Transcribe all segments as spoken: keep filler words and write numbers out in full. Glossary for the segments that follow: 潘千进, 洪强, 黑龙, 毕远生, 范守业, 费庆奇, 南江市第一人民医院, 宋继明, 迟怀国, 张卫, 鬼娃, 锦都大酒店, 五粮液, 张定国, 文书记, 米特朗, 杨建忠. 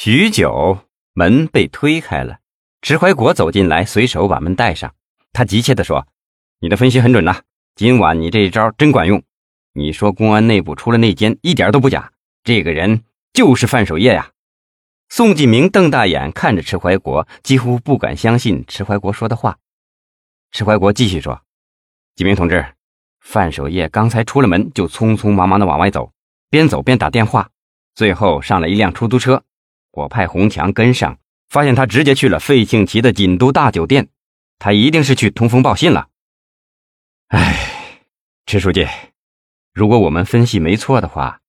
许久，门被推开了，迟怀国走进来，随手把门带上。他急切地说，你的分析很准呐，今晚你这一招真管用。你说公安内部出了内奸，一点都不假，这个人就是范守业呀。宋继明瞪大眼看着迟怀国，几乎不敢相信迟怀国说的话。迟怀国继续说，继明同志，范守业刚才出了门就匆匆忙忙地往外走，边走边打电话，最后上了一辆出租车，我派洪强跟上，发现他直接去了费庆奇的锦都大酒店，他一定是去通风报信了。唉，迟书记，如果我们分析没错的话，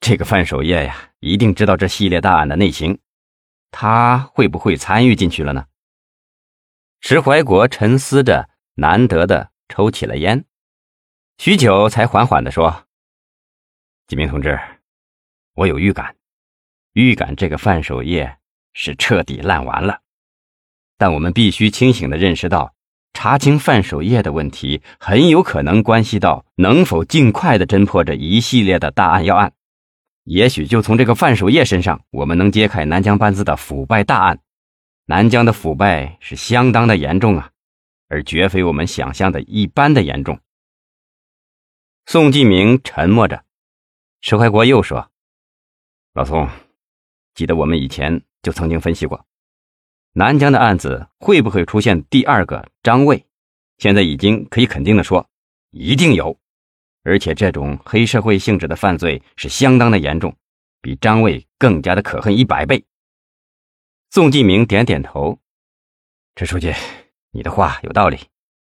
这个范守业呀，一定知道这系列大案的内情，他会不会参与进去了呢？迟怀国沉思着，难得的抽起了烟，许久才缓缓地说，纪明同志，我有预感，预感这个范守业是彻底烂完了，但我们必须清醒地认识到，查清范守业的问题很有可能关系到能否尽快地侦破这一系列的大案要案，也许就从这个范守业身上，我们能揭开南疆班子的腐败大案。南疆的腐败是相当的严重啊，而绝非我们想象的一般的严重。宋继明沉默着，石怀国又说，老宋，记得我们以前就曾经分析过，南疆的案子会不会出现第二个张卫，现在已经可以肯定的说，一定有。而且这种黑社会性质的犯罪是相当的严重，比张卫更加的可恨一百倍。宋继明点点头，陈书记，你的话有道理，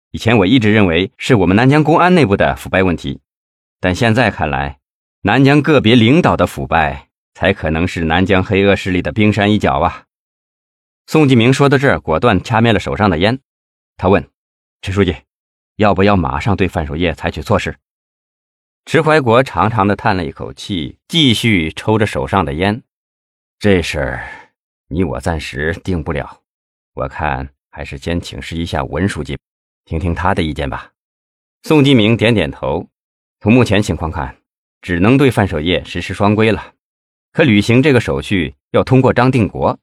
以前我一直认为是我们南疆公安内部的腐败问题，但现在看来，南疆个别领导的腐败才可能是南疆黑恶势力的冰山一角啊。宋继明说到这儿，果断掐灭了手上的烟，他问，陈书记，要不要马上对范守业采取措施？迟怀国长长地叹了一口气，继续抽着手上的烟。这事儿你我暂时定不了，我看还是先请示一下文书记，听听他的意见吧。宋继明点点头，从目前情况看，只能对范守业实施双规了，可履行这个手续要通过张定国。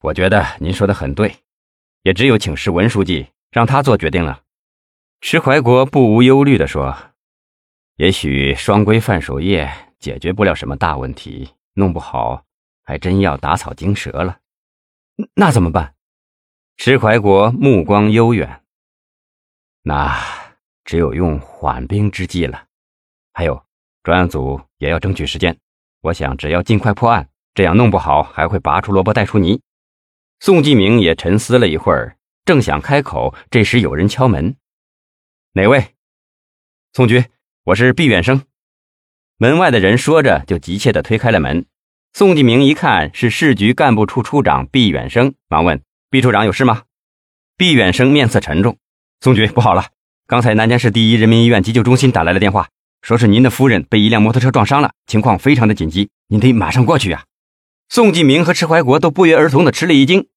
我觉得您说的很对，也只有请示文书记，让他做决定了。迟怀国不无忧虑地说，也许双规范守业解决不了什么大问题，弄不好还真要打草惊蛇了。那怎么办？迟怀国目光悠远，那只有用缓兵之计了。还有专案组也要争取时间，我想只要尽快破案，这样弄不好还会拔出萝卜带出泥。宋继明也沉思了一会儿，正想开口，这时有人敲门。哪位？宋局，我是毕远生。门外的人说着就急切地推开了门。宋继明一看是市局干部处处长毕远生，忙问，毕处长有事吗？毕远生面色沉重，宋局，不好了，刚才南江市第一人民医院急救中心打来了电话，说是您的夫人被一辆摩托车撞伤了，情况非常的紧急，您得马上过去啊。宋继明和迟怀国都不约而同地吃了一惊。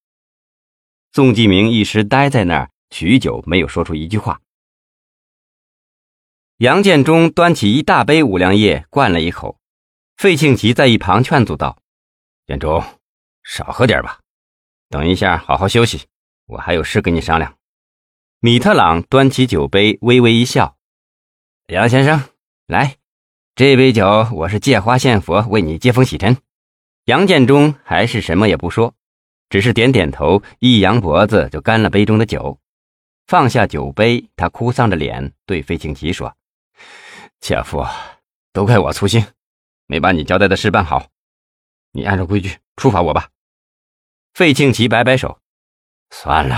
宋继明一时呆在那儿，许久没有说出一句话。杨建忠端起一大杯五粮液灌了一口，费庆奇在一旁劝阻道，建忠，少喝点吧，等一下好好休息，我还有事跟你商量。米特朗端起酒杯微微一笑，杨先生，来，这杯酒我是借花献佛，为你接风洗尘。杨建忠还是什么也不说，只是点点头，一扬脖子就干了杯中的酒。放下酒杯，他哭丧着脸对费庆奇说，姐夫，都怪我粗心，没把你交代的事办好，你按照规矩处罚我吧。费庆奇摆摆手，算了，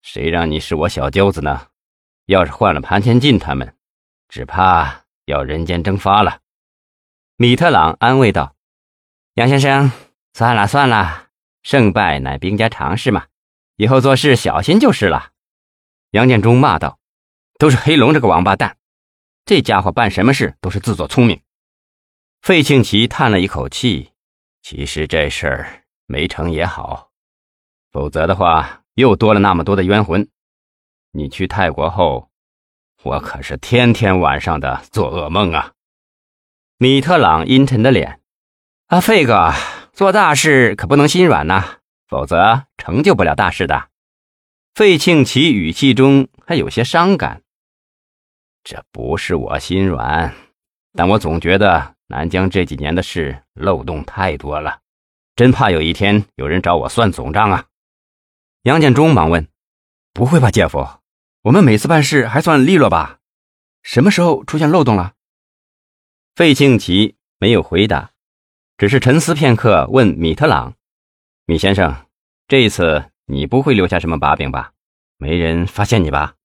谁让你是我小舅子呢，要是换了潘千进他们，只怕要人间蒸发了。米特朗安慰道，杨先生，算了算了，胜败乃兵家常事嘛，以后做事小心就是了。杨建忠骂道，都是黑龙这个王八蛋，这家伙办什么事都是自作聪明。费庆奇叹了一口气，其实这事儿没成也好，否则的话又多了那么多的冤魂。你去泰国后，我可是天天晚上的做噩梦啊。米特朗阴沉的脸，啊，费哥，做大事可不能心软呐，否则成就不了大事的。费庆奇语气中还有些伤感。这不是我心软，但我总觉得南疆这几年的事漏洞太多了，真怕有一天有人找我算总账啊。杨建忠忙问，不会吧姐夫，我们每次办事还算利落吧？什么时候出现漏洞了？费庆奇没有回答，只是沉思片刻问米特朗，米先生，这一次你不会留下什么把柄吧？没人发现你吧？